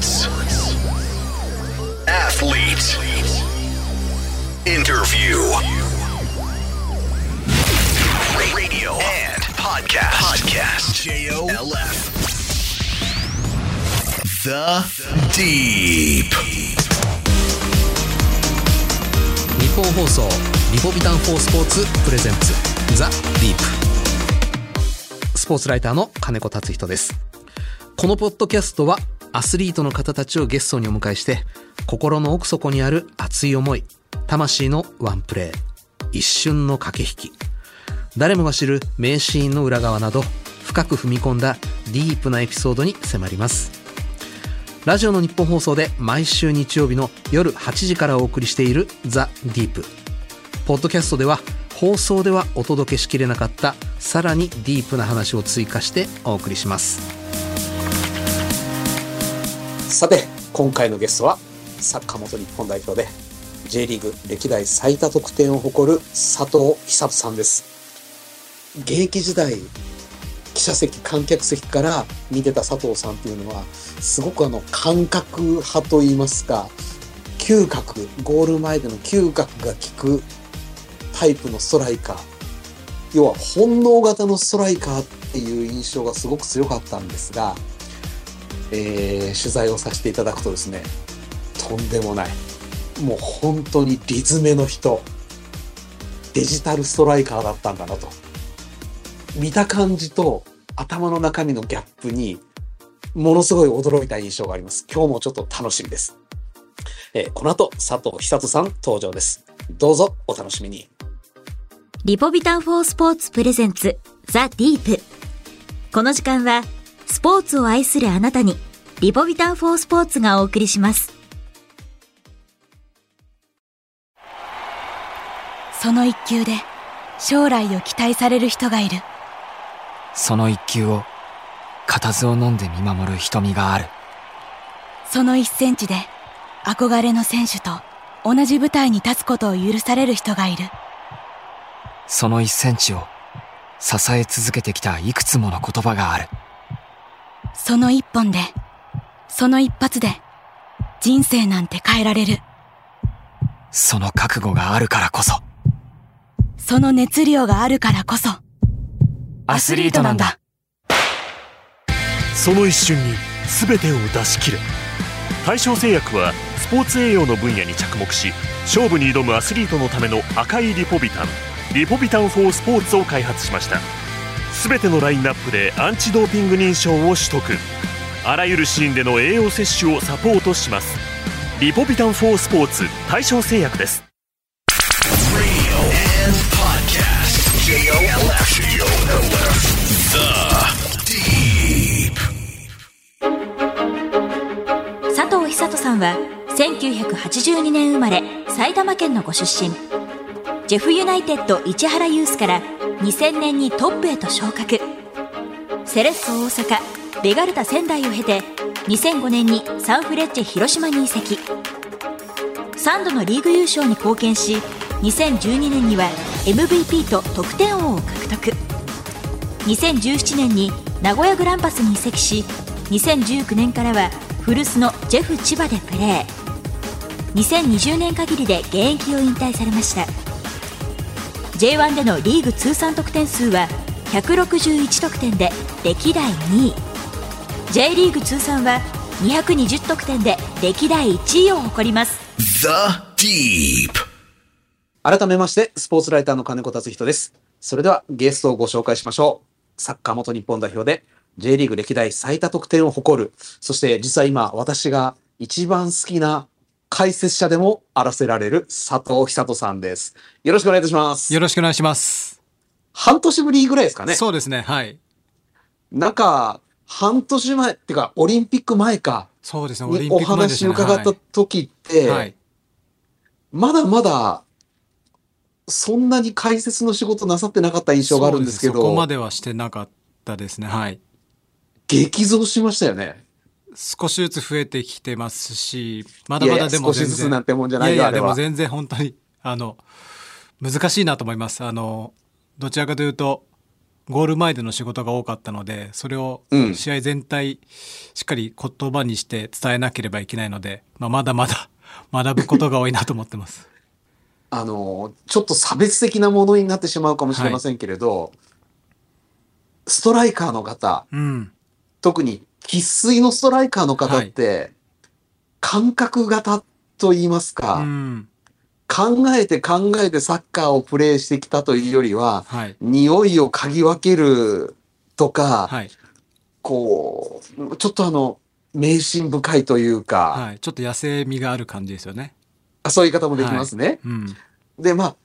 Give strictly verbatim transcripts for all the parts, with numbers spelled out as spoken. Sports, athlete, interview, radio and podcast. Podcast. J O L F. The Deep. 日本放送リポビタンフォースポーツプレゼンツ The Deep。スポーツライターの金子達人です。このポッドキャストはアスリートの方たちをゲストにお迎えして心の奥底にある熱い思い、魂のワンプレー、一瞬の駆け引き、誰もが知る名シーンの裏側など深く踏み込んだディープなエピソードに迫ります。ラジオの日本放送で毎週日曜日の夜はちじからお送りしている The Deep。 ポッドキャストでは放送ではお届けしきれなかったさらにディープな話を追加してお送りします。さて、今回のゲストはサッカー元日本代表で J リーグ歴代最多得点を誇る佐藤寿さんです。現役時代、記者席、観客席から見てた佐藤さんというのはすごくあの感覚派といいますか、嗅覚、ゴール前での嗅覚が効くタイプのストライカー、要は本能型のストライカーっていう印象がすごく強かったんですが、えー、取材をさせていただくとですね、とんでもない、もう本当にリズメの人、デジタルストライカーだったんだなと。見た感じと頭の中身のギャップにものすごい驚いた印象があります。今日もちょっと楽しみです。えー、この後佐藤寿さん登場です。どうぞお楽しみに。リポビタンフォースポーツプレゼンツザ・ディープ。この時間はスポーツを愛するあなたにリポビタンフォースポーツがお送りします。その一球で将来を期待される人がいる。その一球を固唾を飲んで見守る瞳がある。その一センチで憧れの選手と同じ舞台に立つことを許される人がいる。その一センチを支え続けてきたいくつもの言葉がある。その一本で、その一発で、人生なんて変えられる。その覚悟があるからこそ、その熱量があるからこそ、アスリートなんだ。その一瞬に全てを出し切る。大正製薬はスポーツ栄養の分野に着目し、勝負に挑むアスリートのための赤いリポビタン、リポビタンフォースポーツを開発しました。すべてのラインナップでアンチドーピング認証を取得。あらゆるシーンでの栄養摂取をサポートします。リポビタンフォースポーツ、大正製薬です。佐藤寿さんはせんきゅうひゃくはちじゅうにねん生まれ、埼玉県のご出身。ジェフユナイテッド市原ユースからにせんねんにトップへと昇格。セレッソ大阪、ベガルタ仙台を経てにせんごねんにサンフレッチェ広島に移籍。さんどのリーグ優勝に貢献し、にせんじゅうにねんには エムブイピー と得点王を獲得。にせんじゅうななねんに名古屋グランパスに移籍し、にせんじゅうきゅうねんからは古巣のジェフ千葉でプレー。にせんにじゅうねん限りで現役を引退されました。ジェイワン でのリーグ通算得点数はひゃくろくじゅういちとくてんで歴代にい、J リーグ通算はにひゃくにじゅうとくてんで歴代いちいを誇ります。 The Deep。 改めましてスポーツライターの金子達人です。それではゲストをご紹介しましょう。サッカー元日本代表で J リーグ歴代最多得点を誇る、そして実は今私が一番好きな解説者でもあらせられる佐藤寿さんです。よろしくお願いいたします。よろしくお願いします。半年ぶりぐらいですかね。そうですね。はい。なんか半年前ってかオリンピック前か。そうですね。オリンピック前ですね。お話伺った時って、はい、まだまだそんなに解説の仕事なさってなかった印象があるんですけど、そこまではしてなかったですね。はい。激増しましたよね。少しずつ増えてきてますし、まだまだでも全然、いやいや少しずつなんてもんじゃないよ。いやいやでも全然本当にあの難しいなと思います。あのどちらかというとゴール前での仕事が多かったので、それを試合全体しっかり言葉にして伝えなければいけないので、まあ、まだまだ学ぶことが多いなと思ってますあのちょっと差別的なものになってしまうかもしれませんけれど、はい、ストライカーの方、うん、特に生粋のストライカーの方って、はい、感覚型と言いますか、うん、考えて考えてサッカーをプレーしてきたというよりは、はい、匂いを嗅ぎ分けるとか、はい、こうちょっとあの迷信深いというか、はい、ちょっと野生味がある感じですよね。そういう言い方もできますね、はい、うん、でまあ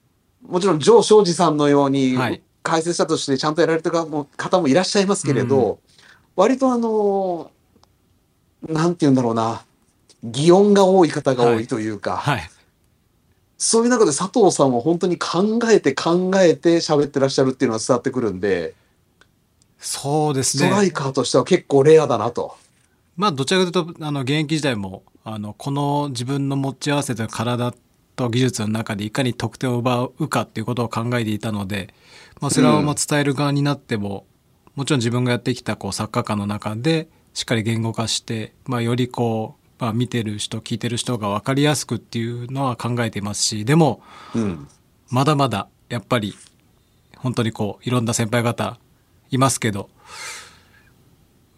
もちろん城彰二さんのように、はい、解説者としてちゃんとやられてる方もいらっしゃいますけれど、うん、割とあのなんて言うんだろうな、擬音が多い方が多いというか、はいはい、そういう中で佐藤さんは本当に考えて考えて喋ってらっしゃるっていうのが伝わってくるんで、そうですね、ストライカーとしては結構レアだなと。まあどちらかというとあの現役時代もあのこの自分の持ち合わせと体と技術の中でいかに得点を奪うかっていうことを考えていたので、まあ、それはまあ伝える側になっても、うん、もちろん自分がやってきたこうサッカー界の中でしっかり言語化して、まあ、よりこう、まあ、見てる人聞いてる人が分かりやすくっていうのは考えていますし、でも、うん、まだまだやっぱり本当にこういろんな先輩方いますけど、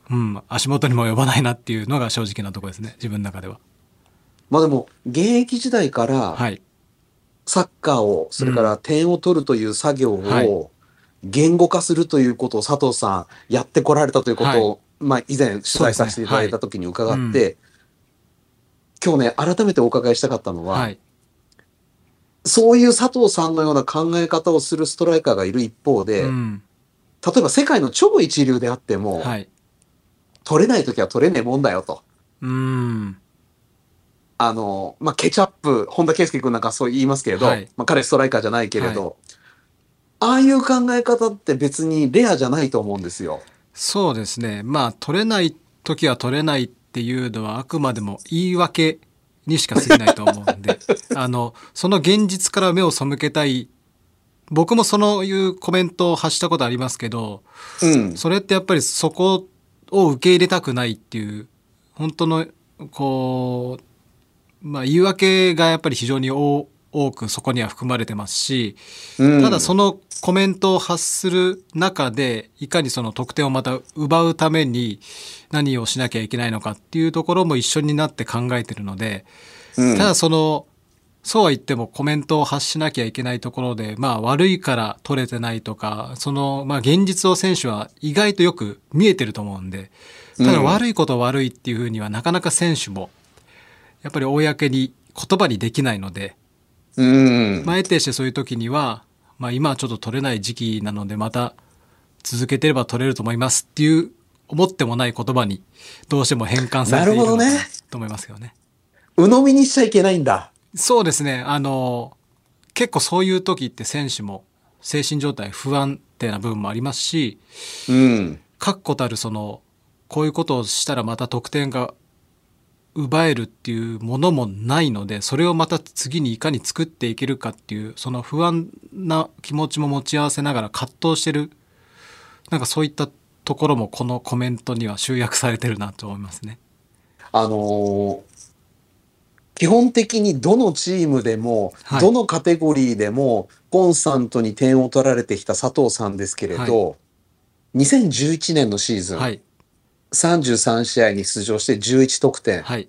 うん、足元にも及ばないなっていうのが正直なところですね、自分の中では。まあでも現役時代からサッカーを、それから点を取るという作業を言語化するということを佐藤さんやってこられたということを、まあ以前取材させていただいた時に伺って、今日ね改めてお伺いしたかったのは、そういう佐藤さんのような考え方をするストライカーがいる一方で、例えば世界の超一流であっても取れないときは取れねえもんだよと。うーん、あの、まあ、ケチャップ、本田圭佑君なんかそう言いますけれど、はい、まあ、彼ストライカーじゃないけれど、はい、ああいう考え方って別にレアじゃないと思うんですよ。そうですね。まあ、取れないときは取れないっていうのはあくまでも言い訳にしか過ぎないと思うんで、あの、その現実から目を背けたい。僕もそういうコメントを発したことありますけど、うん、それってやっぱりそこを受け入れたくないっていう本当のこう、まあ、言い訳がやっぱり非常に多くそこには含まれてますし、うん、ただそのコメントを発する中でいかにその得点をまた奪うために何をしなきゃいけないのかっていうところも一緒になって考えてるので、うん、ただそのそうは言ってもコメントを発しなきゃいけないところで、まあ、悪いから取れてないとかその、まあ、現実を選手は意外とよく見えてると思うんで、ただ悪いこと悪いっていうふうにはなかなか選手もやっぱり公に言葉にできないので、うん、まあ、得てしてそういう時には、まあ、今はちょっと取れない時期なのでまた続けてれば取れると思いますっていう思ってもない言葉にどうしても変換されているのかなと思いますよね。鵜呑みにしちゃいけないんだ。そうですね。あの結構そういう時って選手も精神状態不安定な部分もありますし、うん、確固たるそのこういうことをしたらまた得点が奪えるっていうものもないので、それをまた次にいかに作っていけるかっていうその不安な気持ちも持ち合わせながら葛藤してる、なんかそういったところもこのコメントには集約されてるなと思いますね。あのー基本的にどのチームでも、はい、どのカテゴリーでもコンスタントに点を取られてきた佐藤さんですけれど、はい、にせんじゅういちねんのシーズン、はい、さんじゅうさんしあいに出場してじゅういちとくてん、はい、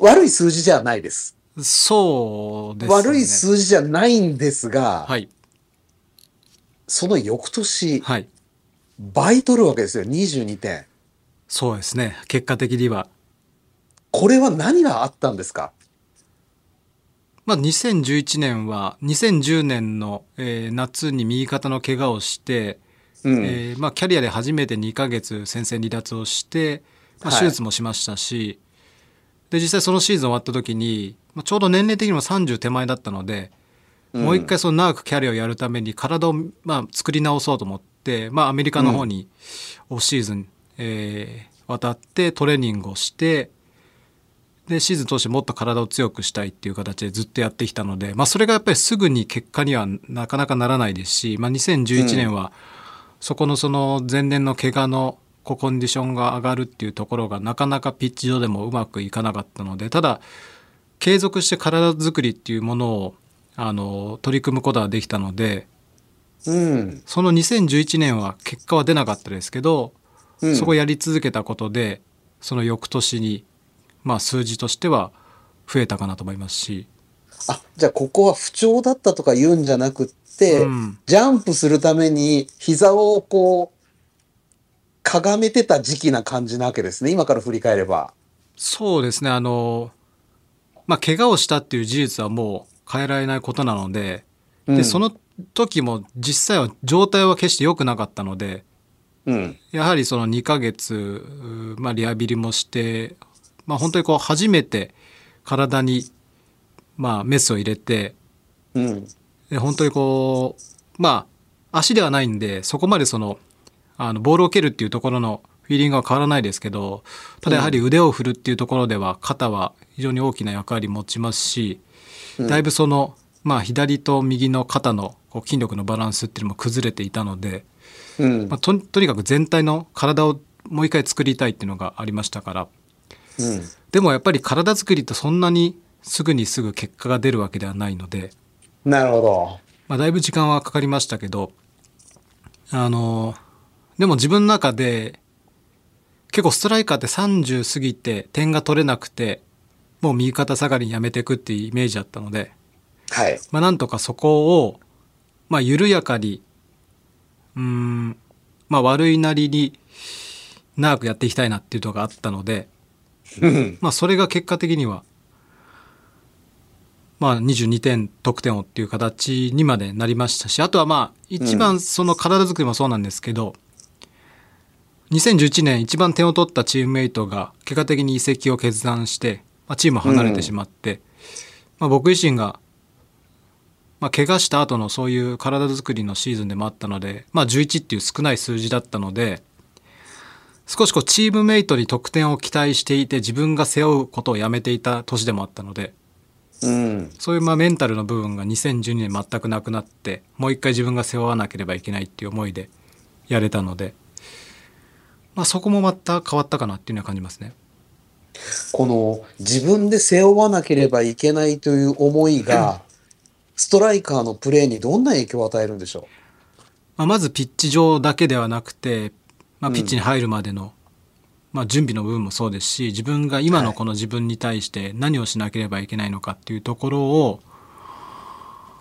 悪い数字じゃないです。そうですね、悪い数字じゃないんですが、はい、その翌年、はい、倍取るわけですよ。にじゅうにてん。そうですね、結果的には。これは何があったんですか？まあ、にせんじゅういちねんはにせんじゅうねんの、えー、夏に右肩の怪我をして、うん、えーまあ、キャリアで初めてにかげつ戦線離脱をして、まあ、手術もしましたし、はい、で実際そのシーズン終わった時に、まあ、ちょうど年齢的にもさんじゅうてまえだったので、うん、もう一回その長くキャリアをやるために体を、まあ、作り直そうと思って、まあ、アメリカの方にオフシーズン、うん、えー、渡ってトレーニングをして、でシーズン通してもっと体を強くしたいっていう形でずっとやってきたので、まあ、それがやっぱりすぐに結果にはなかなかならないですし、まあ、にせんじゅういちねんはそこのその前年の怪我のコンディションが上がるっていうところがなかなかピッチ上でもうまくいかなかったので、ただ継続して体作りっていうものをあの取り組むことができたので、うん、そのにせんじゅういちねんは結果は出なかったですけど、うん、そこをやり続けたことでその翌年に、まあ、数字としては増えたかなと思いますし、あ、じゃあここは不調だったとか言うんじゃなくって、うん、ジャンプするために膝をこうかがめてた時期な感じなわけですね、今から振り返れば。そうですね、あの、まあ、怪我をしたっていう事実はもう変えられないことなので、うん、でその時も実際は状態は決して良くなかったので、うん、やはりそのにかげつ、まあ、リハビリもして、まあ、本当にこう初めて体に、まあ、メスを入れて、うん、で本当にこう、まあ、足ではないんでそこまでそのあのボールを蹴るっていうところのフィーリングは変わらないですけど、ただやはり腕を振るっていうところでは肩は非常に大きな役割持ちますし、だいぶその、まあ、左と右の肩のこう筋力のバランスっていうのも崩れていたので、まあ、と, とにかく全体の体をもう一回作りたいっていうのがありましたから、うん、でもやっぱり体作りってそんなにすぐにすぐ結果が出るわけではないので、なるほど、まあ、だいぶ時間はかかりましたけど、あのでも自分の中で結構ストライカーってさんじゅう過ぎて点が取れなくてもう右肩下がりにやめていくっていうイメージだったので、はい、まあ、なんとかそこを、まあ、緩やかにうーん、まあ、悪いなりに長くやっていきたいなっていうのがあったのでまあそれが結果的には、まあ、にじゅうにてん得点をっていう形にまでなりましたし、あとはまあ一番その体作りもそうなんですけど、うん、にせんじゅういちねん一番点を取ったチームメイトが結果的に移籍を決断して、まあ、チームを離れてしまって、うん、まあ、僕自身が、まあ、怪我した後のそういう体作りのシーズンでもあったので、まあ、じゅういちっていう少ない数字だったので、少しこうチームメイトに得点を期待していて自分が背負うことをやめていた年でもあったので、うん、そういうまあメンタルの部分がにせんじゅうにねん全くなくなって、もう一回自分が背負わなければいけないっていう思いでやれたので、まあ、そこもまた変わったかなっていうのは感じますね。この自分で背負わなければいけないという思いがストライカーのプレーにどんな影響を与えるんでしょう。まあ、まずピッチ上だけではなくて、まあ、ピッチに入るまでの、うん、まあ、準備の部分もそうですし、自分が今のこの自分に対して何をしなければいけないのかっていうところを、は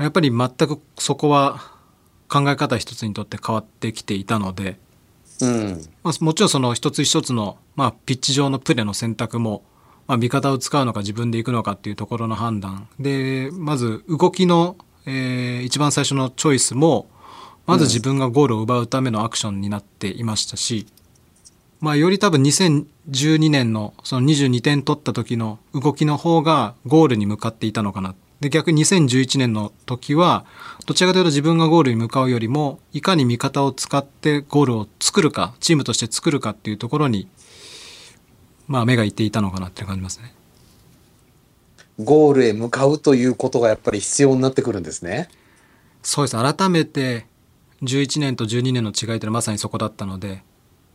い、やっぱり全くそこは考え方一つにとって変わってきていたので、うん、まあ、もちろんその一つ一つの、まあ、ピッチ上のプレーの選択も、まあ、味方を使うのか自分で行くのかっていうところの判断で、まず動きの、えー、一番最初のチョイスもまず自分がゴールを奪うためのアクションになっていましたし、うん、まあ、より多分にせんじゅうにねん の, そのにじゅうにてん取った時の動きの方がゴールに向かっていたのかな。で逆ににせんじゅういちねんの時はどちらかというと自分がゴールに向かうよりもいかに味方を使ってゴールを作るか、チームとして作るかっていうところに、まあ、目がいっていたのかなって感じますね。ゴールへ向かうということがやっぱり必要になってくるんですね。そうです。改めてじゅういちねんとじゅうにねんの違いってまさにそこだったので、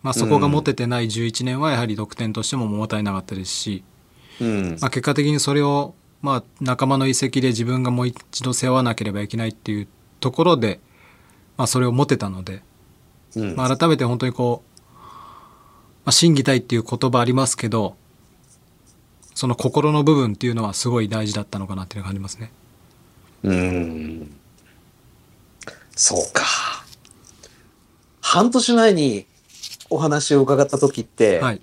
まあ、そこが持ててないじゅういちねんはやはり得点としても物足りなかったですし、うん、まあ、結果的にそれをまあ、仲間の移籍で自分がもう一度背負わなければいけないっていうところで、まあ、それを持てたので、うん、まあ、改めて本当にこう、まあ、信じたいっていう言葉ありますけど、その心の部分っていうのはすごい大事だったのかなっていうのを感じますね。うーん、そうか。半年前にお話を伺った時って、はい、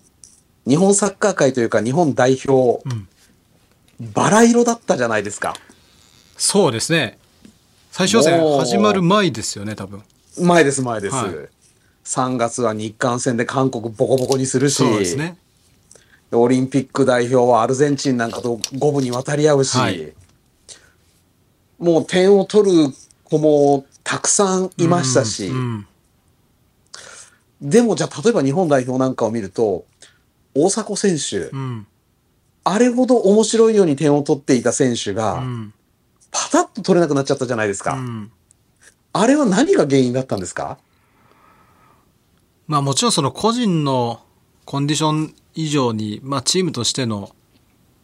日本サッカー界というか日本代表、うん、バラ色だったじゃないですか。そうですね。最終戦始まる前ですよね、多分。前です、前です、はい。さんがつは日韓戦で韓国ボコボコにするし、そうですね、オリンピック代表はアルゼンチンなんかと五分に渡り合うし、はい、もう点を取る子もたくさんいましたし、うんうん、でもじゃあ例えば日本代表なんかを見ると大迫選手、うん、あれほど面白いように点を取っていた選手がパタッと取れなくなっちゃったじゃないですか、うん、あれは何が原因だったんですか。まあ、もちろんその個人のコンディション以上に、まあ、チームとしての、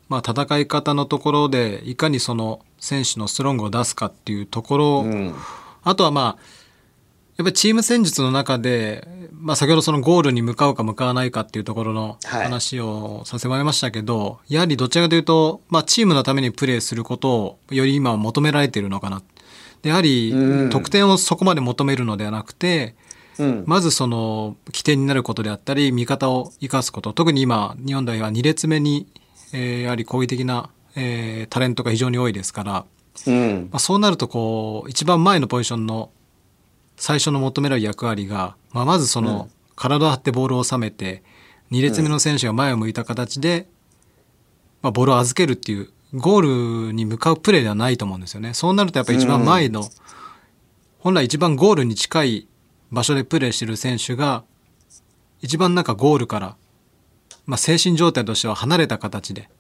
まあ、戦い方のところでいかにその選手のストロングを出すかっていうところ、うん、あとはまあやっぱりチーム戦術の中で、まあ、先ほどそのゴールに向かうか向かわないかっていうところの話をさせてもらいましたけど、はい、やはりどちらかというと、まあ、チームのためにプレーすることをより今は求められているのかな。でやはり得点をそこまで求めるのではなくて、うん、まずその起点になることであったり味方を生かすこと、特に今日本代表はに列目に、えー、やはり攻撃的な、えー、タレントが非常に多いですから、うんまあ、そうなるとこう一番前のポジションの最初の求められる役割が、まあ、まずその体を張ってボールを収めて、うん、に列目の選手が前を向いた形で、まあ、ボールを預けるっていうゴールに向かうプレーではないと思うんですよね。そうなるとやっぱり一番前の、うん、本来一番ゴールに近い場所でプレーしている選手が一番なんかゴールから、まあ、精神状態としては離れた形で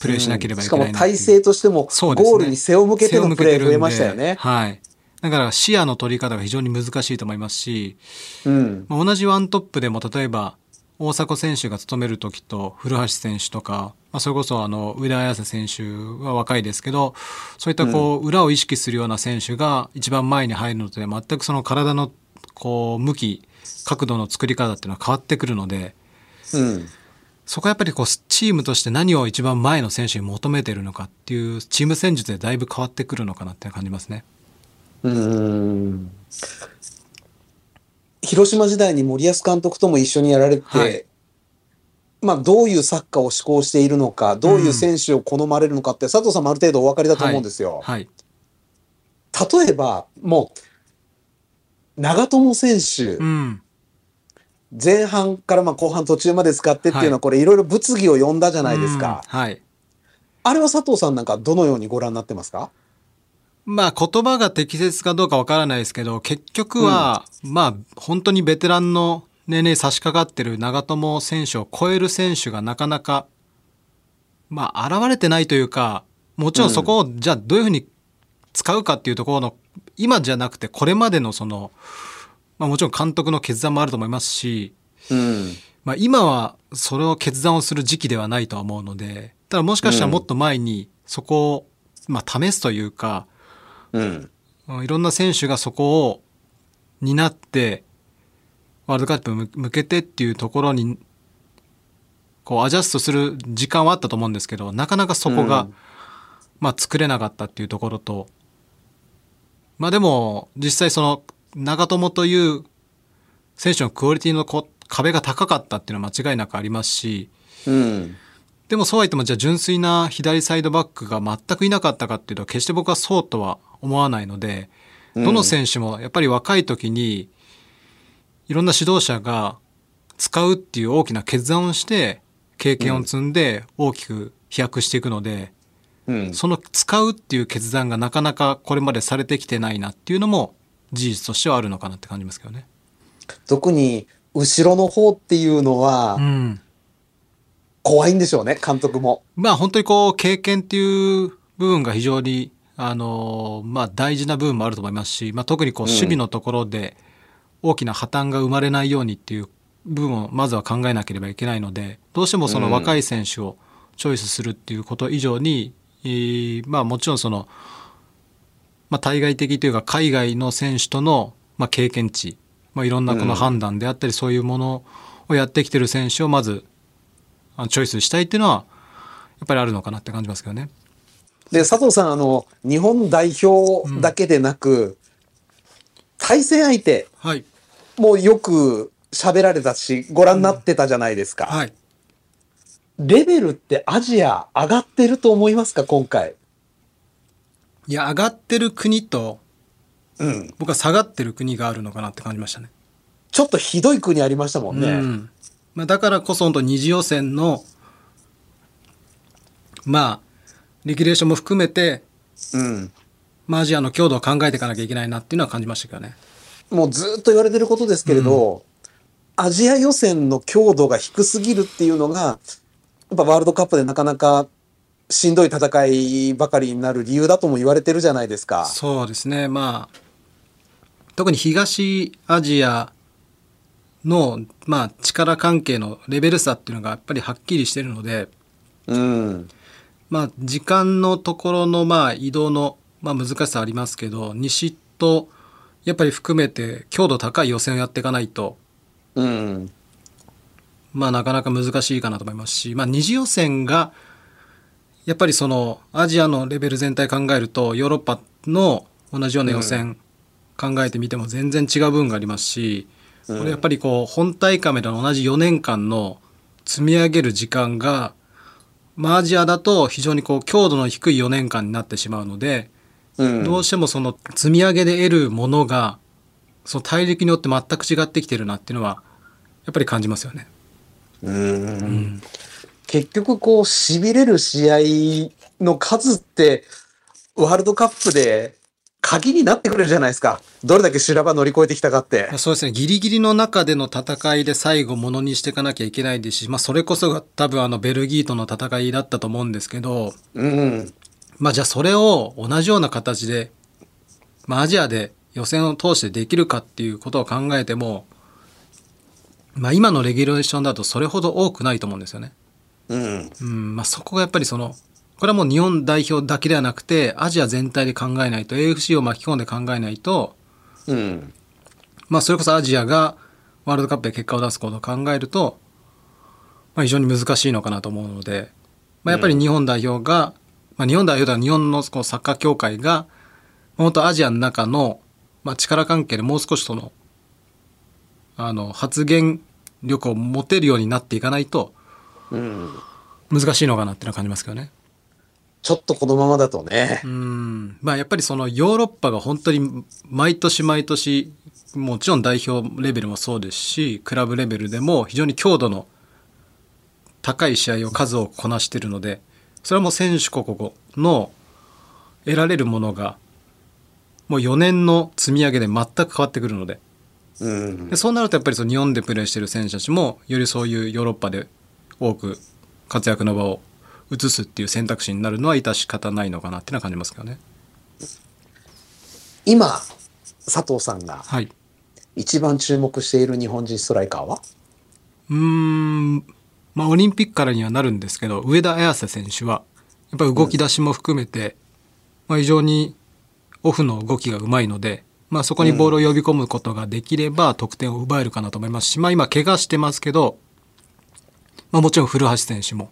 プレーしなければいけないな、うん、しかも体勢としてもゴールに背を向けてのプレー増えましたよね。はいだから視野の取り方が非常に難しいと思いますし、うん、同じワントップでも例えば大迫選手が務めるときと古橋選手とか、まあ、それこそあの上田綾瀬選手は若いですけどそういったこう裏を意識するような選手が一番前に入るのとで全くその体のこう向き角度の作り方っていうのは変わってくるので、うん、そこはやっぱりこうチームとして何を一番前の選手に求めているのかっていうチーム戦術でだいぶ変わってくるのかなって感じますね。うん広島時代に森保監督とも一緒にやられて、はいまあ、どういうサッカーを志向しているのかどういう選手を好まれるのかって、うん、佐藤さんもある程度お分かりだと思うんですよ、はいはい、例えばもう長友選手、うん、前半からまあ後半途中まで使ってっていうのはこれいろいろ物議を呼んだじゃないですか、うんはい、あれは佐藤さんなんかどのようにご覧になってますか？まあ、言葉が適切かどうかわからないですけど結局は、うん、まあ本当にベテランの年齢に差し掛かってる長友選手を超える選手がなかなか、まあ、現れてないというかもちろんそこをじゃあどういうふうに使うかっていうところの、うん、今じゃなくてこれまでのその、まあ、もちろん監督の決断もあると思いますし、うんまあ、今はそれを決断をする時期ではないとは思うのでただもしかしたらもっと前にそこを、まあ、試すというかうん、いろんな選手がそこを担ってワールドカップに向けてっていうところにこうアジャストする時間はあったと思うんですけどなかなかそこが、うんまあ、作れなかったっていうところと、まあ、でも実際その長友という選手のクオリティのこ壁が高かったっていうのは間違いなくありますし、うんでもそうは言ってもじゃあ純粋な左サイドバックが全くいなかったかっていうと決して僕はそうとは思わないのでどの選手もやっぱり若い時にいろんな指導者が使うっていう大きな決断をして経験を積んで大きく飛躍していくのでその使うっていう決断がなかなかこれまでされてきてないなっていうのも事実としてはあるのかなって感じますけどね。特に後ろの方っていうのは、うん怖いんでしょうね監督も。まあ本当にこう経験っていう部分が非常にあのまあ大事な部分もあると思いますし、まあ、特にこう守備のところで大きな破綻が生まれないようにっていう部分をまずは考えなければいけないのでどうしてもその若い選手をチョイスするっていうこと以上に、うん、まあもちろんその、まあ、対外的というか海外の選手との、まあ、経験値、まあ、いろんなこの判断であったりそういうものをやってきてる選手をまずチョイスしたいっていうのはやっぱりあるのかなって感じますけどね。で佐藤さんあの日本代表だけでなく、うん、対戦相手、はい、もうよく喋られたしご覧になってたじゃないですか、うんはい、レベルってアジア上がってると思いますか今回？いや上がってる国と、うん、僕は下がってる国があるのかなって感じましたね。ちょっとひどい国ありましたもんね、うんまあ、だからこそ本当に次予選のまあレギュレーションも含めて、うんまあ、アジアの強度を考えていかなきゃいけないなっていうのは感じましたけどね。もうずっと言われてることですけれど、うん、アジア予選の強度が低すぎるっていうのがやっぱワールドカップでなかなかしんどい戦いばかりになる理由だとも言われてるじゃないですか。そうですね、まあ、特に東アジアの、まあ、力関係のレベル差っていうのがやっぱりはっきりしてるので、うんまあ、時間のところの、まあ、移動の、まあ、難しさありますけど、西とやっぱり含めて強度高い予選をやっていかないと、うんまあ、なかなか難しいかなと思いますし、まあ、二次予選がやっぱりそのアジアのレベル全体考えるとヨーロッパの同じような予選考えてみても全然違う部分がありますし、これやっぱりこう本大会までの同じよねんかんの積み上げる時間が、まあ、アジアだと非常にこう強度の低いよねんかんになってしまうので、どうしてもその積み上げで得るものがその大陸によって全く違ってきてるなっていうのはやっぱり感じますよね。うん、うん、結局こうしびれる試合の数ってワールドカップで鍵になってくれるじゃないですか。どれだけ修羅場乗り越えてきたかって。そうですね。ギリギリの中での戦いで最後ものにしていかなきゃいけないですし、まあそれこそが多分あのベルギーとの戦いだったと思うんですけど、うん、まあじゃあそれを同じような形で、まあアジアで予選を通してできるかっていうことを考えても、まあ今のレギュレーションだとそれほど多くないと思うんですよね。うん。うん、まあそこがやっぱりその、これはもう日本代表だけではなくてアジア全体で考えないと エーエフシー を巻き込んで考えないと、うんまあ、それこそアジアがワールドカップで結果を出すことを考えると、まあ、非常に難しいのかなと思うので、まあ、やっぱり日本代表が、まあ、日本代表では日本のこうサッカー協会が本当アジアの中の、まあ、力関係でもう少しその、あの発言力を持てるようになっていかないと難しいのかなっていうのは感じますけどね。ちょっとこのままだとね。うん。まあやっぱりそのヨーロッパが本当に毎年毎年、もちろん代表レベルもそうですし、クラブレベルでも非常に強度の高い試合を数多くこなしているので、それはもう選手国の得られるものが、もうよねんの積み上げで全く変わってくるので。うん。でそうなるとやっぱりその日本でプレーしている選手たちも、よりそういうヨーロッパで多く活躍の場を移すっていう選択肢になるのは致し方ないのかなっていうのは感じますけどね。今佐藤さんが一番注目している日本人ストライカーは、はい、うーん、まあ、オリンピックからにはなるんですけど、上田綺世選手はやっぱり動き出しも含めて、うんまあ、非常にオフの動きがうまいので、まあ、そこにボールを呼び込むことができれば得点を奪えるかなと思いますし、まあ、今怪我してますけど、まあ、もちろん古橋選手も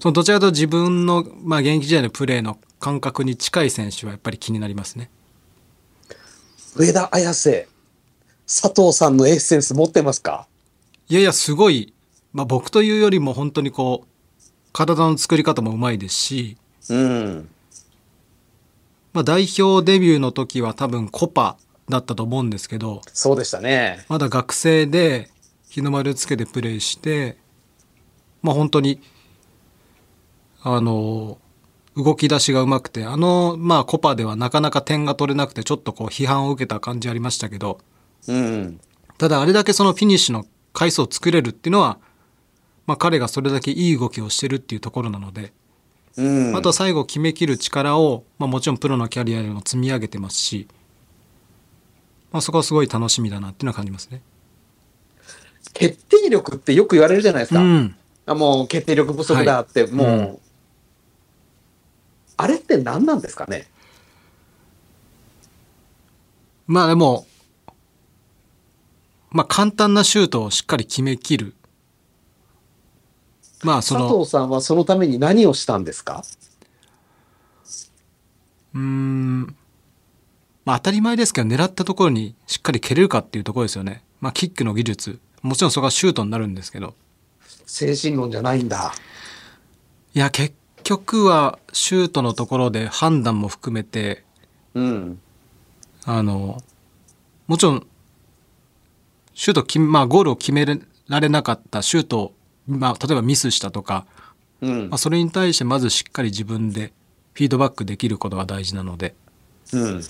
そのどちらかというと自分の、まあ、現役時代のプレーの感覚に近い選手はやっぱり気になりますね。上田綺世、佐藤さんのエッセンス持ってますか？いやいやすごい、まあ、僕というよりも本当にこう体の作り方もうまいですし、うんまあ、代表デビューの時は多分コパだったと思うんですけど、そうでしたね。まだ学生で日の丸つけてプレーして、まあ、本当にあの動き出しがうまくて、あの、まあ、コパではなかなか点が取れなくてちょっとこう批判を受けた感じありましたけど、うん、ただあれだけそのフィニッシュの回数を作れるっていうのは、まあ、彼がそれだけいい動きをしてるっていうところなので、うん、あとは最後決めきる力を、まあ、もちろんプロのキャリアでも積み上げてますし、まあ、そこはすごい楽しみだなっていうのは感じますね。決定力ってよく言われるじゃないですか、うん、あもう決定力不足だって、はい、もう、うんあれって何なんですかね。まあでも、まあ、簡単なシュートをしっかり決めきる、まあ、その佐藤さんはそのために何をしたんですか？うーん、まあ、当たり前ですけど狙ったところにしっかり蹴れるかっていうところですよね、まあ、キックの技術もちろんそこはシュートになるんですけど。精神論じゃないんだ。いや結構結局はシュートのところで判断も含めて、うん、あのもちろんシュート、まあ、ゴールを決められなかったシュートを、まあ、例えばミスしたとか、うんまあ、それに対してまずしっかり自分でフィードバックできることが大事なので、うん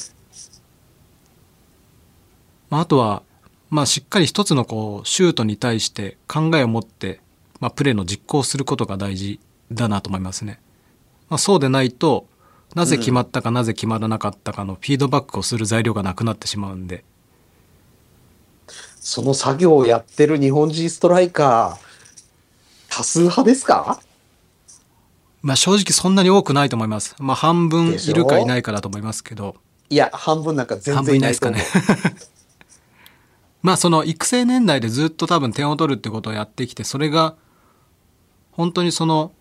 まあ、あとは、まあ、しっかり一つのこうシュートに対して考えを持って、まあ、プレーの実行をすることが大事だなと思いますね。まあ、そうでないとなぜ決まったかなぜ決まらなかったかのフィードバックをする材料がなくなってしまうんで、その作業をやってる日本人ストライカー多数派ですか？まあ、正直そんなに多くないと思います。まあ、半分いるかいないかだと思いますけど。いや半分なんか全然いないと思う。半分いないですかね。まあその育成年代でずっと多分点を取るってことをやってきて、それが本当にその、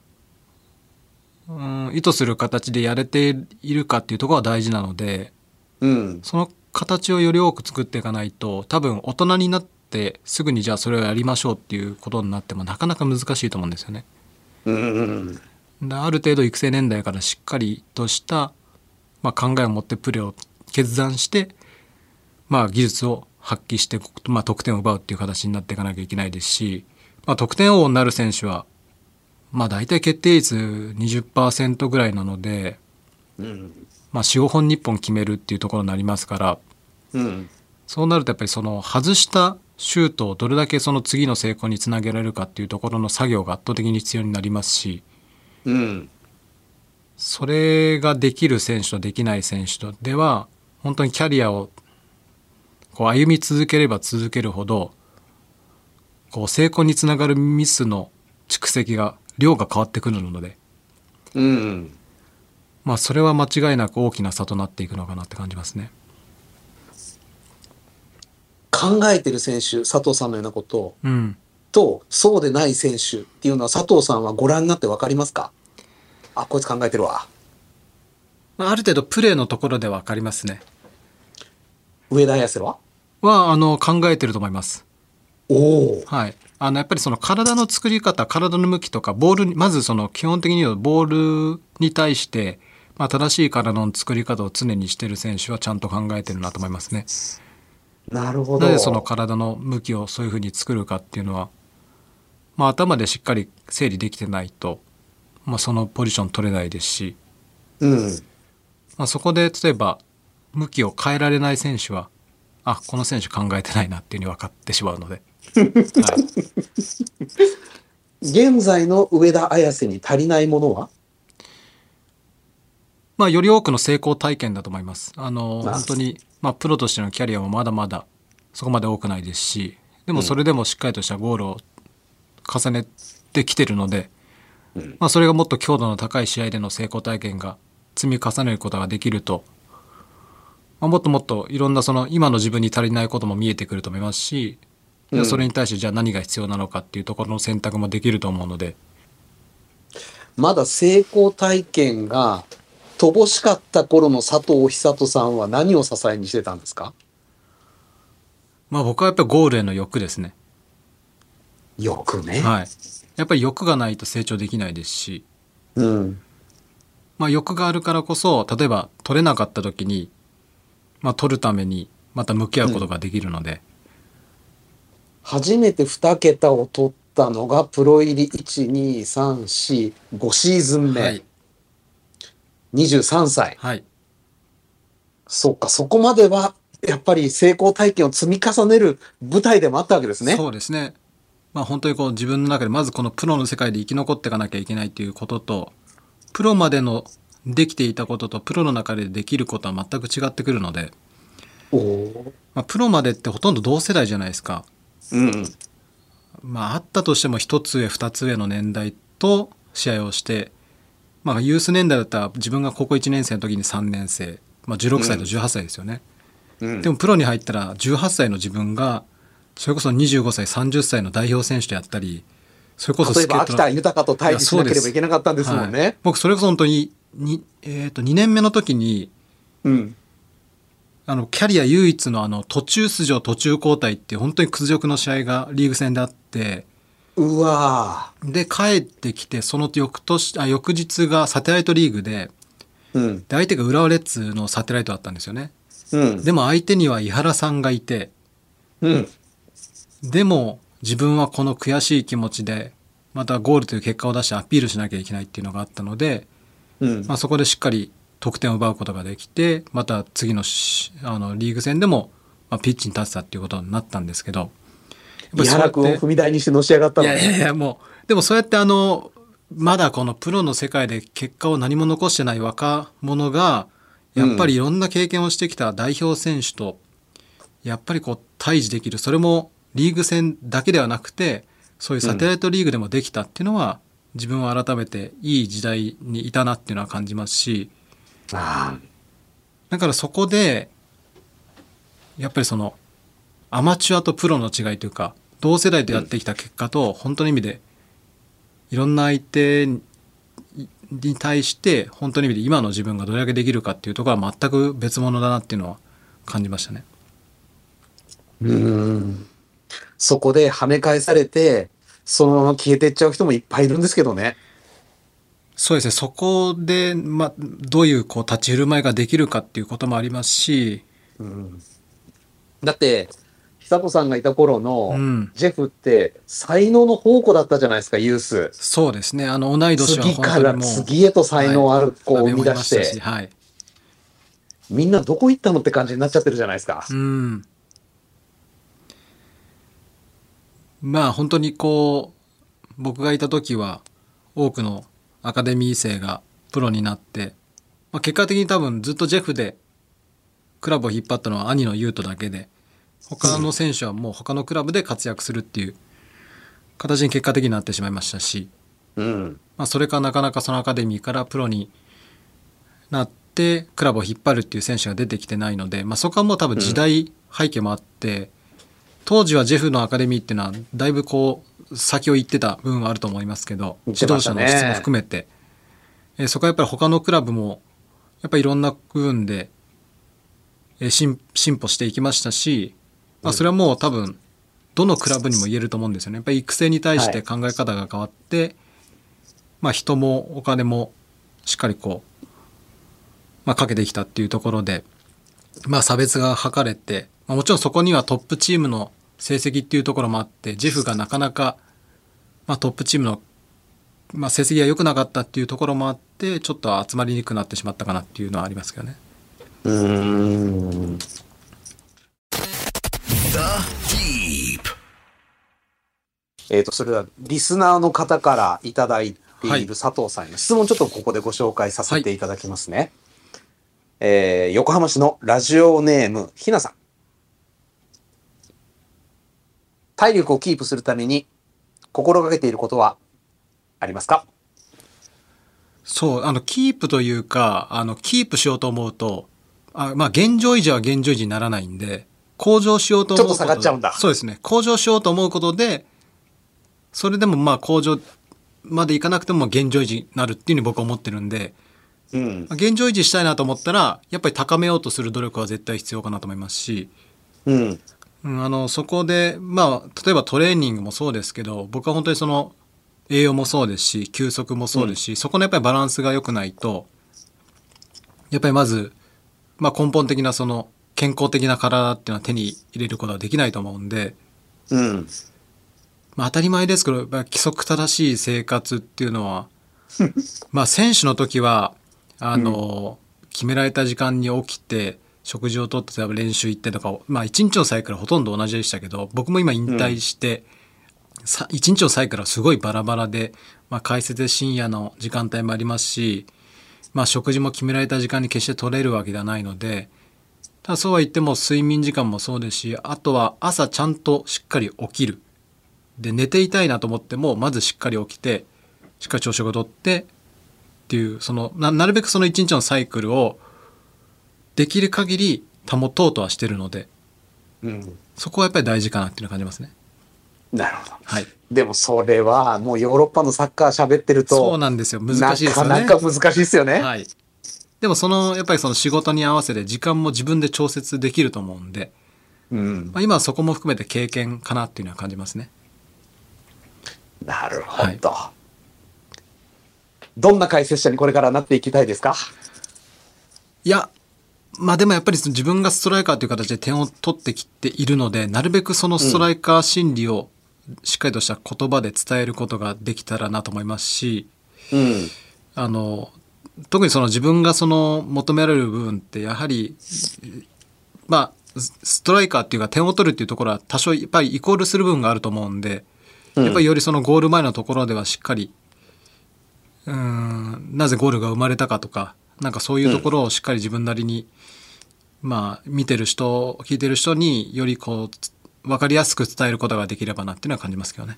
うん、意図する形でやれているかっていうところは大事なので、うん、その形をより多く作っていかないと、多分大人になってすぐにじゃあそれをやりましょうっていうことになってもなかなか難しいと思うんですよね。うんうん、ある程度育成年代からしっかりとした、まあ、考えを持ってプレーを決断して、まあ、技術を発揮して、まあ、得点を奪うっていう形になっていかなきゃいけないですし、まあ、得点王になる選手はまあ大体決定率 にじゅっパーセント ぐらいなので、うん、まあよん、ごほんいっぽん決めるっていうところになりますから、うん、そうなるとやっぱりその外したシュートをどれだけその次の成功につなげられるかっていうところの作業が圧倒的に必要になりますし、うん、それができる選手とできない選手とでは本当にキャリアをこう歩み続ければ続けるほどこう成功につながるミスの蓄積が量が変わってくるので、うん、まあそれは間違いなく大きな差となっていくのかなって感じますね。考えてる選手、佐藤さんのようなことを、うん、とそうでない選手っていうのは佐藤さんはご覧になって分かりますか？あ、こいつ考えてるわ。まあ、ある程度プレーのところで分かりますね。上田綺世ははあの考えてると思います。おお、はい。あのやっぱりその体の作り方、体の向きとかボールに、まずその基本的にボールに対して、まあ、正しい体の作り方を常にしている選手はちゃんと考えてるなと思いますね。なるほど。なぜその体の向きをそういうふうに作るかっていうのは、まあ、頭でしっかり整理できてないと、まあ、そのポジション取れないですし、うんまあ、そこで例えば向きを変えられない選手は、あ、この選手考えてないなっていうふうに分かってしまうので。はい、現在の上田綺世に足りないものは、まあ、より多くの成功体験だと思います。あの本当に、まあ、プロとしてのキャリアもまだまだそこまで多くないですし、でもそれでもしっかりとしたゴールを重ねてきてるので、うんまあ、それがもっと強度の高い試合での成功体験が積み重ねることができると、まあ、もっともっといろんなその今の自分に足りないことも見えてくると思いますし、うん、それに対してじゃあ何が必要なのかっていうところの選択もできると思うので、まだ成功体験が乏しかった頃の佐藤久人さんは何を支えにしてたんですか？まあ、僕はやっぱりゴールへの欲ですね。欲ね、はい、やっぱり欲がないと成長できないですし、うんまあ、欲があるからこそ例えば取れなかった時に、まあ、取るためにまた向き合うことができるので、うん初めてにけたを取ったのがプロ入り いち、に、さん、し、ご シーズン目、はい、にじゅうさんさい、はい、そっか、そこまではやっぱり成功体験を積み重ねる舞台でもあったわけですね。そうですね、まあ、本当にこう自分の中でまずこのプロの世界で生き残っていかなきゃいけないということと、プロまでのできていたこととプロの中でできることは全く違ってくるので、お、まあ、プロまでってほとんど同世代じゃないですか。うんまあ、あったとしてもひとつ上ふたつ上の年代と試合をして、まあ、ユース年代だったら自分が高校いちねん生の時にさんねん生、まあ、じゅうろくさいとじゅうはっさいですよね、うん、でもプロに入ったらじゅうはっさいの自分がそれこそにじゅうごさいさんじゅっさいの代表選手とやったり、それこそスケートの例えば秋田豊と対峙しなければいけなかったんですもんね、はい、僕それこそ本当に に,、えー、とにねんめの時に、うんあのキャリア唯一 の, あの途中出場途中交代って本当に屈辱の試合がリーグ戦であって、うわで帰ってきてその 翌, 年あ翌日がサテライトリーグ で,、うん、で相手が浦和レッズのサテライトだったんですよね、うん、でも相手には井原さんがいて、うん、でも自分はこの悔しい気持ちでまたゴールという結果を出してアピールしなきゃいけないっていうのがあったので、うんまあ、そこでしっかり得点を奪うことができて、また次 の, あのリーグ戦でも、まあ、ピッチに立つたっていうことになったんですけど、井原君を踏み台にしてのし上がったの、ね、いやいやいやもうでもそうやってあのまだこのプロの世界で結果を何も残してない若者がやっぱりいろんな経験をしてきた代表選手と、やっぱりこう対峙できる、それもリーグ戦だけではなくてそういうサテライトリーグでもできたっていうのは、うん、自分は改めていい時代にいたなっていうのは感じますし、あー、だからそこでやっぱりそのアマチュアとプロの違いというか、同世代でやってきた結果と、うん、本当の意味でいろんな相手に対して本当の意味で今の自分がどれだけできるかっていうところは全く別物だなっていうのは感じましたね。うん、そこで跳ね返されてそのまま消えていっちゃう人もいっぱいいるんですけどね。そうですね、そこで、ま、どういう、こう立ち振る舞いができるかっていうこともありますし、うん、だって久子さんがいた頃のジェフって才能の宝庫だったじゃないですか、ユース。そうですね、あの同い年は本当にもう次から次へと才能ある子を生み出して、はい、はい、みんなどこ行ったのって感じになっちゃってるじゃないですか。うん、まあ本当にこう僕がいた時は多くのアカデミー生がプロになって、まあ、結果的に多分ずっとジェフでクラブを引っ張ったのは兄の優斗だけで、他の選手はもう他のクラブで活躍するっていう形に結果的になってしまいましたし、うん、まあ、それからなかなかそのアカデミーからプロになってクラブを引っ張るっていう選手が出てきてないので、まあ、そこはもう多分時代背景もあって、うん、当時はジェフのアカデミーっていうのはだいぶこう先を行ってた部分はあると思いますけど、指導者の質も含めて、えー、そこはやっぱり他のクラブもやっぱりいろんな部分で、えー、進、進歩していきましたし、まあ、それはもう多分どのクラブにも言えると思うんですよね。やっぱり育成に対して考え方が変わって、はい、まあ、人もお金もしっかりこう、まあ、かけてきたっていうところで、まあ、差別が図れて、まあ、もちろんそこにはトップチームの成績っていうところもあって、ジェフがなかなか、まあ、トップチームの、まあ、成績が良くなかったっていうところもあってちょっと集まりにくくなってしまったかなっていうのはありますけどね。うーん、えー、とそれではリスナーの方からいただいている佐藤さんへの質問、ちょっとここでご紹介させていただきますね、はい、えー、横浜市のラジオネームひなさん。体力をキープするために心がけていることはありますか？そう、あのキープというか、あのキープしようと思うと、あ、まあ、現状維持は現状維持にならないんで、向上しようと思うことで、ちょっと下がっちゃうんだ。そうですね、向上しようと思うことで、それでもまあ向上までいかなくても現状維持になるっていうふうに僕は思ってるんで、うん、現状維持したいなと思ったらやっぱり高めようとする努力は絶対必要かなと思いますし、うん、うん、あのそこで、まあ、例えばトレーニングもそうですけど、僕は本当にその栄養もそうですし休息もそうですし、うん、そこのやっぱりバランスが良くないとやっぱりまず、まあ、根本的なその健康的な体っていうのは手に入れることはできないと思うんで、うん、まあ、当たり前ですけど規則正しい生活っていうのはまあ選手の時はあの、うん、決められた時間に起きて食事をとって、練習行ってとか、まあ、いちにちのサイクルはほとんど同じでしたけど、僕も今引退して、うん、いちにちのサイクルはすごいバラバラで、まあ、解説で深夜の時間帯もありますし、まあ、食事も決められた時間に決して取れるわけではないので、ただそうは言っても睡眠時間もそうですし、あとは朝ちゃんとしっかり起きる。で寝ていたいなと思ってもまずしっかり起きてしっかり朝食をとってっていう、その な, なるべくその一日のサイクルをできる限り保とうとはしてるので、うん、そこはやっぱり大事かなっていうのを感じますね。なるほど、はい、でもそれはもうヨーロッパのサッカー喋ってるとそうなんですよ、難しいですよね、なかなか難しいですよね、はい、でもそのやっぱりその仕事に合わせて時間も自分で調節できると思うんで、うん、まあ、今はそこも含めて経験かなっていうのは感じますね。なるほど、はい、どんな解説者にこれからなっていきたいですか？いや、まあでもやっぱりその自分がストライカーという形で点を取ってきているので、なるべくそのストライカー心理をしっかりとした言葉で伝えることができたらなと思いますし、うん、あの特にその自分がその求められる部分ってやはり、まあ、ストライカーというか点を取るというところは多少やっぱりイコールする部分があると思うんで、やっぱりよりそのゴール前のところではしっかり、うーん、なぜゴールが生まれたかとか、なんかそういうところをしっかり自分なりにまあ、見てる人聞いてる人によりこう分かりやすく伝えることができればなっていうのは感じますけどね。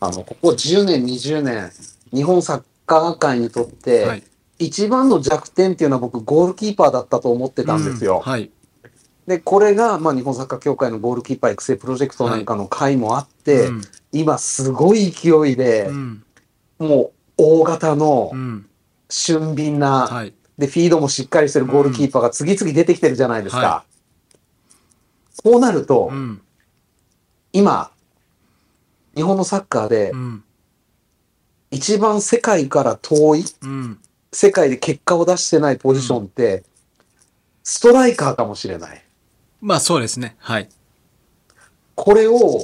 あのここじゅうねんにじゅうねん日本サッカー界にとって、はい、一番の弱点っていうのは僕ゴールキーパーだったと思ってたんですよ。うん、はい、でこれが、まあ、日本サッカー協会のゴールキーパー育成プロジェクトなんかの会もあって、はい、うん、今すごい勢いで、うん、もう大型の俊敏な、うん、はい、でフィードもしっかりしてるゴールキーパーが次々出てきてるじゃないですか。うん、はい、こうなると、うん、今日本のサッカーで、うん、一番世界から遠い、うん、世界で結果を出してないポジションって、うん、ストライカーかもしれない。まあそうですね。はい。これを、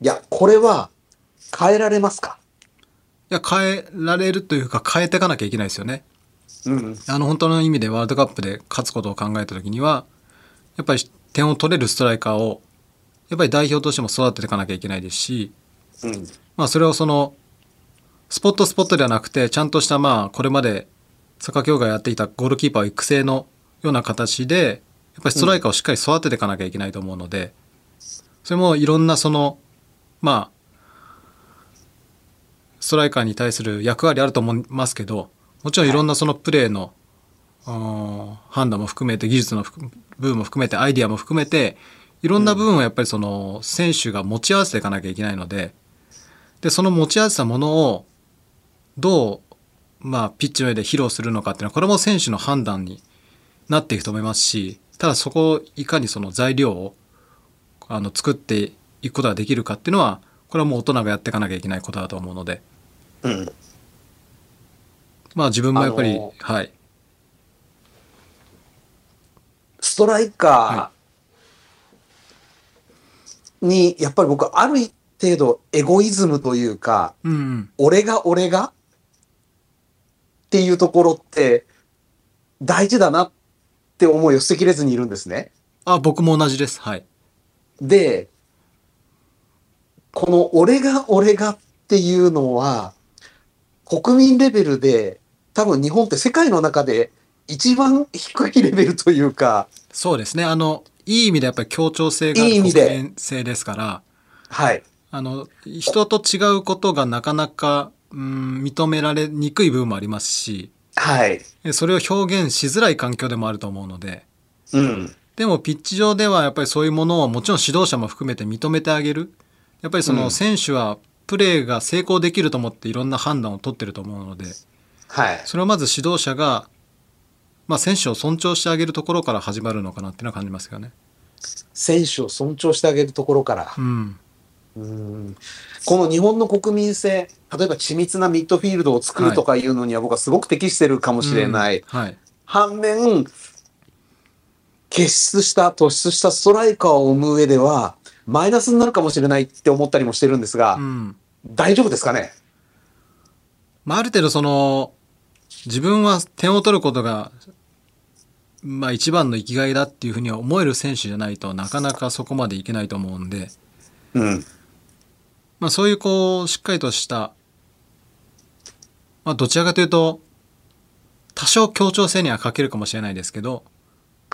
いやこれは変えられますか？いや変えられるというか変えていかなきゃいけないですよね。うん、あの本当の意味でワールドカップで勝つことを考えた時にはやっぱり点を取れるストライカーをやっぱり代表としても育てていかなきゃいけないですし、うん、まあ、それをそのスポットスポットではなくてちゃんとしたまあこれまでサッカー協会がやっていたゴールキーパー育成のような形でやっぱりストライカーをしっかり育てていかなきゃいけないと思うので、うん、それもいろんなそのまあストライカーに対する役割あると思いますけど、もちろんいろんなそのプレーの、はい、判断も含めて技術の部分も含めてアイディアも含めていろんな部分をやっぱりその選手が持ち合わせていかなきゃいけないので、でその持ち合わせたものをどう、まあ、ピッチの上で披露するのかっていうのはこれも選手の判断になっていくと思いますし、ただそこをいかにその材料をあの作っていくことができるかっていうのはこれはもう大人がやっていかなきゃいけないことだと思うので、うん、まあ自分もやっぱり、あのー、はい、ストライカーにやっぱり僕ある程度エゴイズムというか、うんうん、俺が俺がっていうところって大事だなって思いを捨てきれずにいるんですね。あ、僕も同じです。はい。でこの俺が俺がっていうのは国民レベルで多分日本って世界の中で一番低いレベルというか、そうですね、あのいい意味でやっぱり協調性がある国民性ですから、はい、あの人と違うことがなかなか、うん、認められにくい部分もありますし、はい、それを表現しづらい環境でもあると思うので、うん、でもピッチ上ではやっぱりそういうものをもちろん指導者も含めて認めてあげる、やっぱりその選手はプレーが成功できると思っていろんな判断を取ってると思うので、はい、それをまず指導者が、まあ、選手を尊重してあげるところから始まるのかなっていうのは感じますよね。選手を尊重してあげるところから、うん、うーん、この日本の国民性、例えば緻密なミッドフィールドを作るとかいうのには僕はすごく適してるかもしれない、はい、うん、はい、反面傑出した突出したストライカーを生む上ではマイナスになるかもしれないって思ったりもしてるんですが、うん、大丈夫ですかね。まあ、ある程度その自分は点を取ることが、まあ、一番の生きがいだっていうふうには思える選手じゃないとなかなかそこまでいけないと思うんで、うん、まあ、そういうこうしっかりとした、まあ、どちらかというと多少協調性には欠けるかもしれないですけど、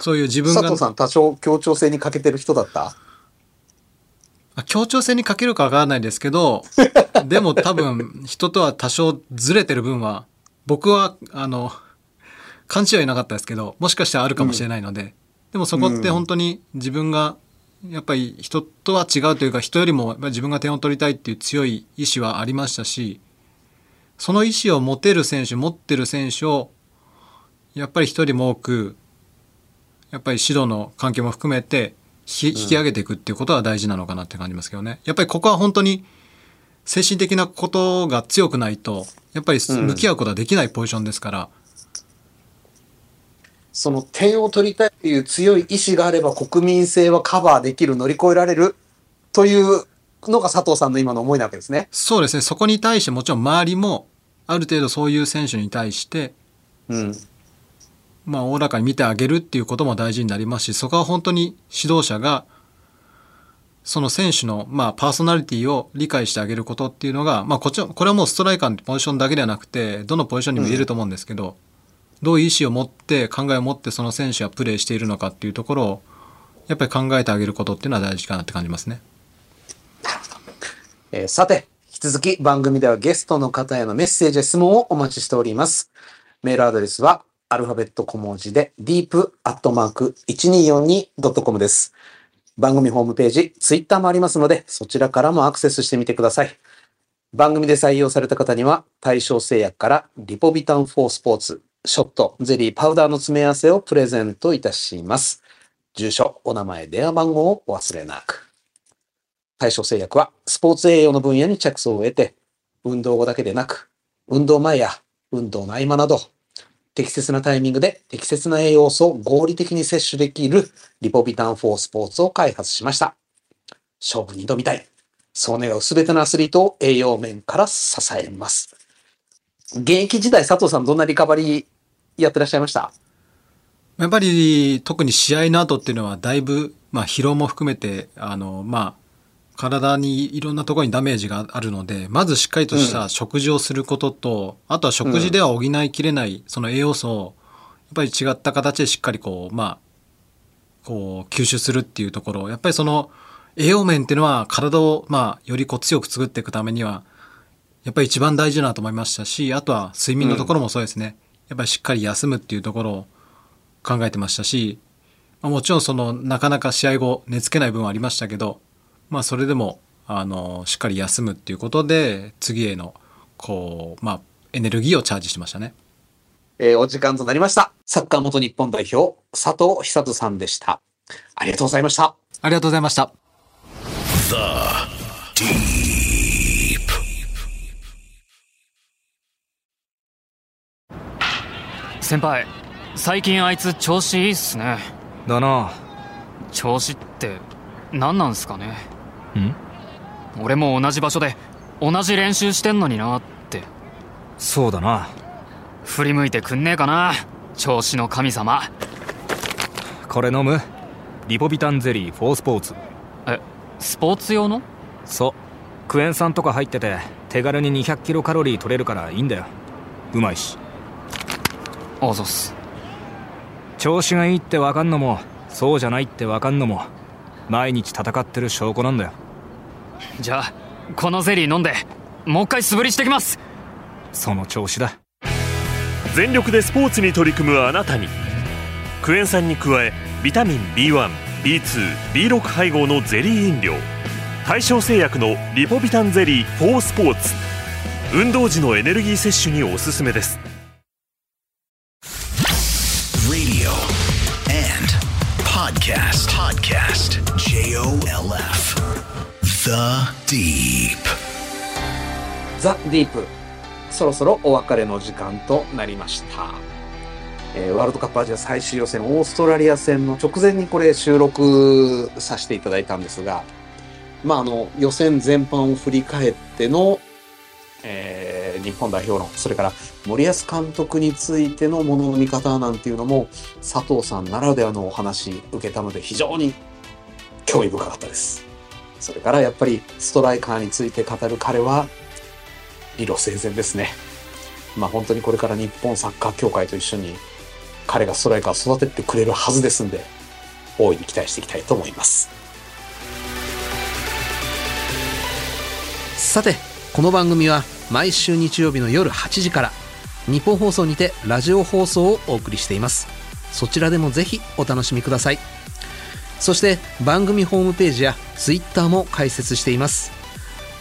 そういう自分が佐藤さん多少協調性に欠けてる人だった？協調性に欠けるかわからないですけど、でも多分人とは多少ずれてる分は僕はあの感じはいなかったですけど、もしかしたらあるかもしれないので、うん、でもそこって本当に自分がやっぱり人とは違うというか、人よりも自分が点を取りたいっていう強い意志はありましたし、その意志を持てる選手持ってる選手をやっぱり一人も多くやっぱり指導の関係も含めて引き上げていくっていうことは大事なのかなって感じますけどね。やっぱりここは本当に精神的なことが強くないとやっぱり向き合うことはできないポジションですから、うん、その点を取りたいという強い意志があれば国民性はカバーできる、乗り越えられるというのが佐藤さんの今の思いなわけですね。そうですね。そこに対してもちろん周りもある程度そういう選手に対して、うん、まあ、大らかに見てあげるっていうことも大事になりますし、そこは本当に指導者がその選手のまあパーソナリティを理解してあげることっていうのが、まあ、こっちこれはもうストライカーのポジションだけではなくてどのポジションにも言えると思うんですけど、どういう意思を持って考えを持ってその選手はプレーしているのかっていうところをやっぱり考えてあげることっていうのは大事かなって感じますね。なるほど、えー、さて引き続き番組ではゲストの方へのメッセージや質問をお待ちしております。メールアドレスはアルファベット小文字で ディープアットマークいちにーよんにドットコム です。番組ホームページ、ツイッターもありますので、そちらからもアクセスしてみてください。番組で採用された方には、大正製薬からリポビタンフォースポーツ、ショット、ゼリー、パウダーの詰め合わせをプレゼントいたします。住所、お名前、電話番号をお忘れなく。大正製薬は、スポーツ栄養の分野に着想を得て、運動後だけでなく、運動前や運動の合間など、適切なタイミングで適切な栄養素を合理的に摂取できるリポビタンフォースポーツを開発しました。勝負に挑みたい。そう願うすべてのアスリートを栄養面から支えます。現役時代、佐藤さんどんなリカバリーやってらっしゃいました？やっぱり特に試合の後っていうのはだいぶ、まあ、疲労も含めてあの、まあ、体にいろんなところにダメージがあるので、まずしっかりとした食事をすることと、うん、あとは食事では補いきれないその栄養素をやっぱり違った形でしっかりこう、まあ、こう吸収するっていうところ、やっぱりその栄養面っていうのは体をまあよりこう強く作っていくためにはやっぱり一番大事だなと思いましたし、あとは睡眠のところもそうですね、うん、やっぱりしっかり休むっていうところを考えてましたし、まあ、もちろんそのなかなか試合後寝つけない分はありましたけど、まあ、それでもあのしっかり休むっていうことで次へのこう、まあ、エネルギーをチャージしてましたね。えー、お時間となりました。サッカー元日本代表佐藤寿人さんでした。ありがとうございました。ありがとうございました。The Deep.先輩、最近あいつ調子いいっすね。だな。調子って何なんすかね。ん？俺も同じ場所で同じ練習してんのになって。そうだな。振り向いてくんねえかな、調子の神様。これ飲む？リポビタンゼリーフォースポーツ。え？スポーツ用の？そう、クエン酸とか入ってて手軽ににひゃくキロカロリー取れるからいいんだよ。うまいし。あざっす。調子がいいって分かんのもそうじゃないって分かんのも毎日戦ってる証拠なんだよ。じゃあこのゼリー飲んでもう一回素振りしてきます。その調子だ。全力でスポーツに取り組むあなたに、クエン酸に加えビタミン ビーワンビーツー、ビーシックス 配合のゼリー飲料、大正製薬のリポビタンゼリーフォースポーツ、運動時のエネルギー摂取におすすめです。 Radio and Podcast, Podcast ジェイオーエルエフ The Deep The Deep、 そろそろお別れの時間となりました。えー、ワールドカップアジア最終予選オーストラリア戦の直前にこれ収録させていただいたんですが、まあ、あの予選全般を振り返っての、えー、日本代表論、それから森保監督についてのものの見方なんていうのも佐藤さんならではのお話を受けたので非常に興味深かったです。それからやっぱりストライカーについて語る彼は理路整然ですね。まあ、本当にこれから日本サッカー協会と一緒に彼がストライカーを育ててくれるはずですんで、大いに期待していきたいと思います。さて、この番組は毎週日曜日の夜はちじから日本放送にてラジオ放送をお送りしています。そちらでもぜひお楽しみください。そして番組ホームページやツイッターも開設しています。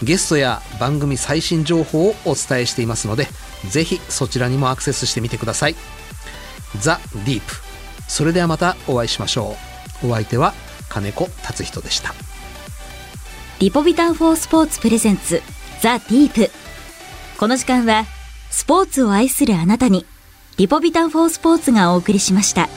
ゲストや番組最新情報をお伝えしていますので、ぜひそちらにもアクセスしてみてください。ザ・ディープ。それではまたお会いしましょう。お相手は金子達人でした。リポビタンフォースポーツプレゼンツザ・ディープ。この時間はスポーツを愛するあなたにリポビタンフォースポーツがお送りしました。